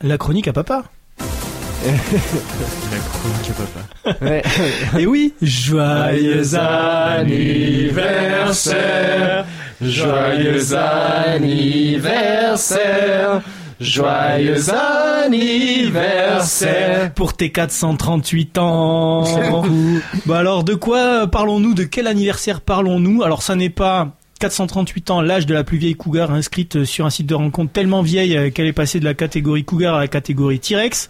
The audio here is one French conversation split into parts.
La chronique à papa. La chronique à papa. Ouais. Et oui, joyeux anniversaire, joyeux anniversaire, joyeux anniversaire pour tes 438 ans. Bah alors de quoi parlons-nous? De quel anniversaire parlons-nous? Alors ça n'est pas 438 ans, l'âge de la plus vieille cougar inscrite sur un site de rencontre tellement vieille qu'elle est passée de la catégorie cougar à la catégorie T-Rex.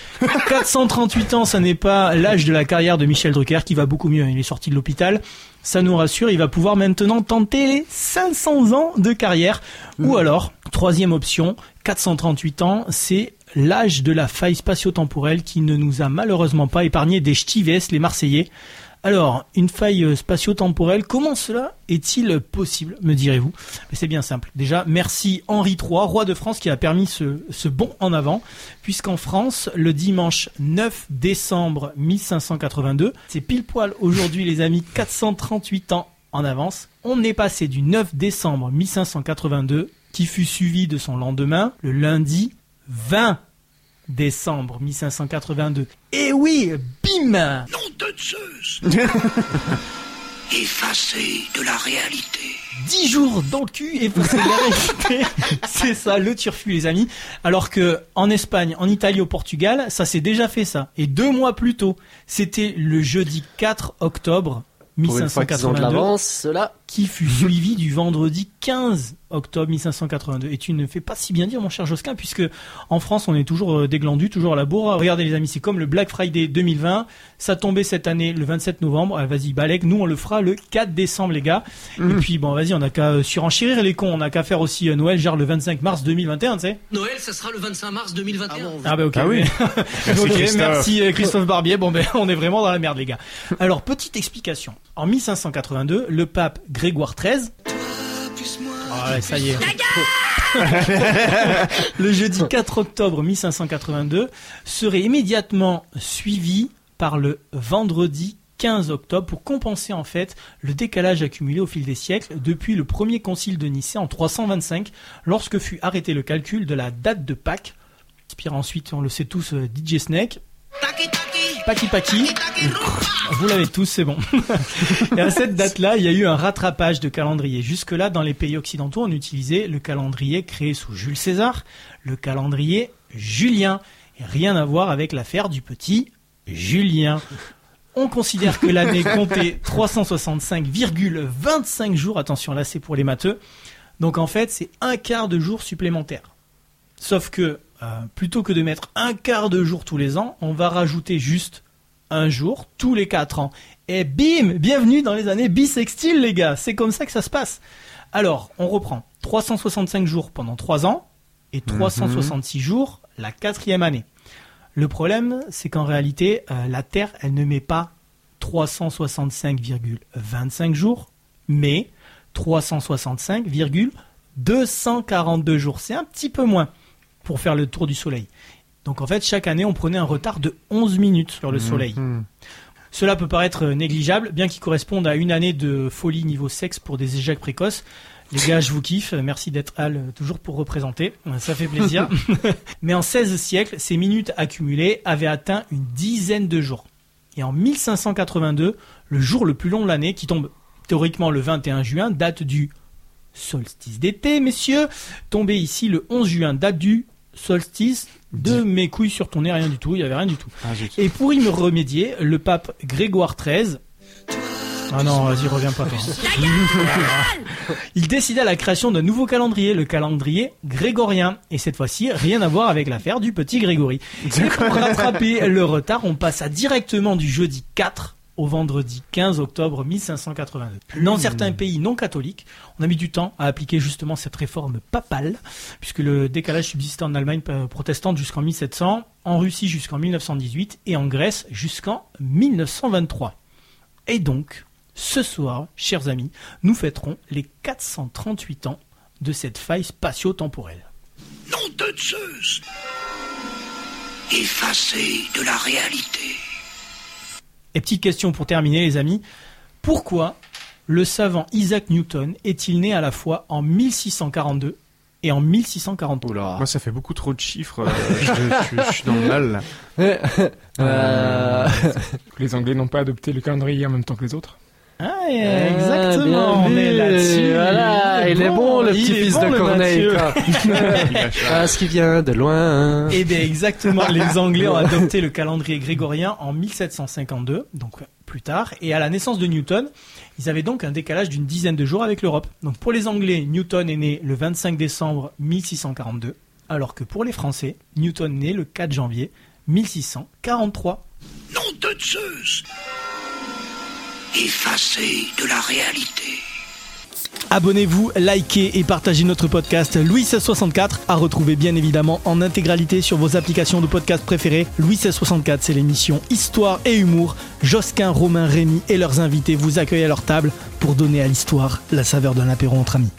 438 ans, ça n'est pas l'âge de la carrière de Michel Drucker qui va beaucoup mieux, il est sorti de l'hôpital. Ça nous rassure, il va pouvoir maintenant tenter les 500 ans de carrière. Ou alors, troisième option, 438 ans, c'est l'âge de la faille spatio-temporelle qui ne nous a malheureusement pas épargné des ch'tivesses, les Marseillais. Alors, une faille spatio-temporelle, comment cela est-il possible, me direz-vous? Mais c'est bien simple. Déjà, merci Henri III, roi de France, qui a permis ce bond en avant, puisqu'en France, le dimanche 9 décembre 1582, c'est pile poil aujourd'hui, les amis, 438 ans en avance. On est passé du 9 décembre 1582, qui fut suivi de son lendemain, le lundi 20 décembre 1582. Et oui, bim! Nom de Zeus! Effacé de la réalité. 10 jours dans le cul, effacé de la réalité. C'est ça, le turfu, les amis. Alors que, en Espagne, en Italie, au Portugal, ça s'est déjà fait, ça. Et 2 mois plus tôt, c'était le jeudi 4 octobre 1582, qui fut suivi du vendredi 15 octobre 1582. Et tu ne fais pas si bien dire, mon cher Josquin, puisque en France, on est toujours déglandu, toujours à la bourre. Regardez, les amis, c'est comme le Black Friday 2020. Ça tombait cette année le 27 novembre. Ah, vas-y, balègue. Nous, on le fera le 4 décembre, les gars. Mmh. Et puis, bon, vas-y, on n'a qu'à surenchérir les cons. On n'a qu'à faire aussi Noël, genre le 25 mars 2021, tu sais. Noël, ça sera le 25 mars 2021. Ah bah, ok. Ah oui. Donc, merci Christophe Barbier. Bon, ben, on est vraiment dans la merde, les gars. Alors, petite explication. En 1582, le pape Grégoire XIII. Ah ouais, ça y est. Le jeudi 4 octobre 1582 serait immédiatement suivi par le vendredi 15 octobre pour compenser en fait le décalage accumulé au fil des siècles depuis le premier concile de Nicée en 325 lorsque fut arrêté le calcul de la date de Pâques. Inspire ensuite, on le sait tous, DJ Snake. Paki-paki, vous l'avez tous, c'est bon. Et à cette date-là, il y a eu un rattrapage de calendrier. Jusque-là, dans les pays occidentaux, on utilisait le calendrier créé sous Jules César, le calendrier julien. Et rien à voir avec l'affaire du petit Julien. On considère que l'année comptait 365,25 jours. Attention, là, c'est pour les matheux. Donc, en fait, c'est un quart de jour supplémentaire. Sauf que, plutôt que de mettre un quart de jour tous les ans, on va rajouter juste un jour tous les 4 ans. Et bim, bienvenue dans les années bissextiles, les gars. C'est comme ça que ça se passe. Alors, on reprend 365 jours pendant 3 ans et 366 jours la 4e année. Le problème, c'est qu'en réalité, la Terre, elle ne met pas 365,25 jours, mais 365,242 jours. C'est un petit peu moins pour faire le tour du soleil. Donc en fait, chaque année, on prenait un retard de 11 minutes sur le soleil. Cela peut paraître négligeable, bien qu'il corresponde à une année de folie niveau sexe pour des éjacs précoces. Les gars, je vous kiffe. Merci d'être Al, toujours pour représenter. Ça fait plaisir. Mais en 16 siècles, ces minutes accumulées avaient atteint une dizaine de jours. Et en 1582, le jour le plus long de l'année, qui tombe théoriquement le 21 juin, date du solstice d'été, messieurs. Tombé ici le 11 juin, date du solstice de mes couilles sur ton nez, rien du tout, il n'y avait rien du tout. Et pour y me remédier, le pape Grégoire XIII... Ah non, vas-y, reviens pas. Il décida la création d'un nouveau calendrier, le calendrier grégorien. Et cette fois-ci, rien à voir avec l'affaire du petit Grégory. Et pour rattraper le retard, on passa directement du jeudi 4 au vendredi 15 octobre 1582. Dans certains pays non catholiques, on a mis du temps à appliquer justement cette réforme papale, puisque le décalage subsistait en Allemagne protestante jusqu'en 1700, en Russie jusqu'en 1918 et en Grèce jusqu'en 1923. Et donc, ce soir, chers amis, nous fêterons les 438 ans de cette faille spatio-temporelle. Nom de Zeus! Effacé de la réalité. Et petite question pour terminer, les amis. Pourquoi le savant Isaac Newton est-il né à la fois en 1642 et en 1643. Moi, ça fait beaucoup trop de chiffres. Je suis dans le mal. Les Anglais n'ont pas adopté le calendrier en même temps que les autres. Ah, exactement, on est là-dessus. Voilà, il est bon le petit-fils de Corneille. Parce qu'il vient de loin. Eh bien, exactement, les Anglais ont adopté le calendrier grégorien en 1752, donc plus tard. Et à la naissance de Newton, ils avaient donc un décalage d'une dizaine de jours avec l'Europe. Donc pour les Anglais, Newton est né le 25 décembre 1642, alors que pour les Français, Newton est né le 4 janvier 1643. Nom de Zeus! Effacé de la réalité. Abonnez-vous, likez et partagez notre podcast Louis 1664, à retrouver bien évidemment en intégralité sur vos applications de podcast préférées. Louis 1664, c'est l'émission Histoire et Humour. Josquin, Romain, Rémi et leurs invités vous accueillent à leur table pour donner à l'histoire la saveur d'un apéro entre amis.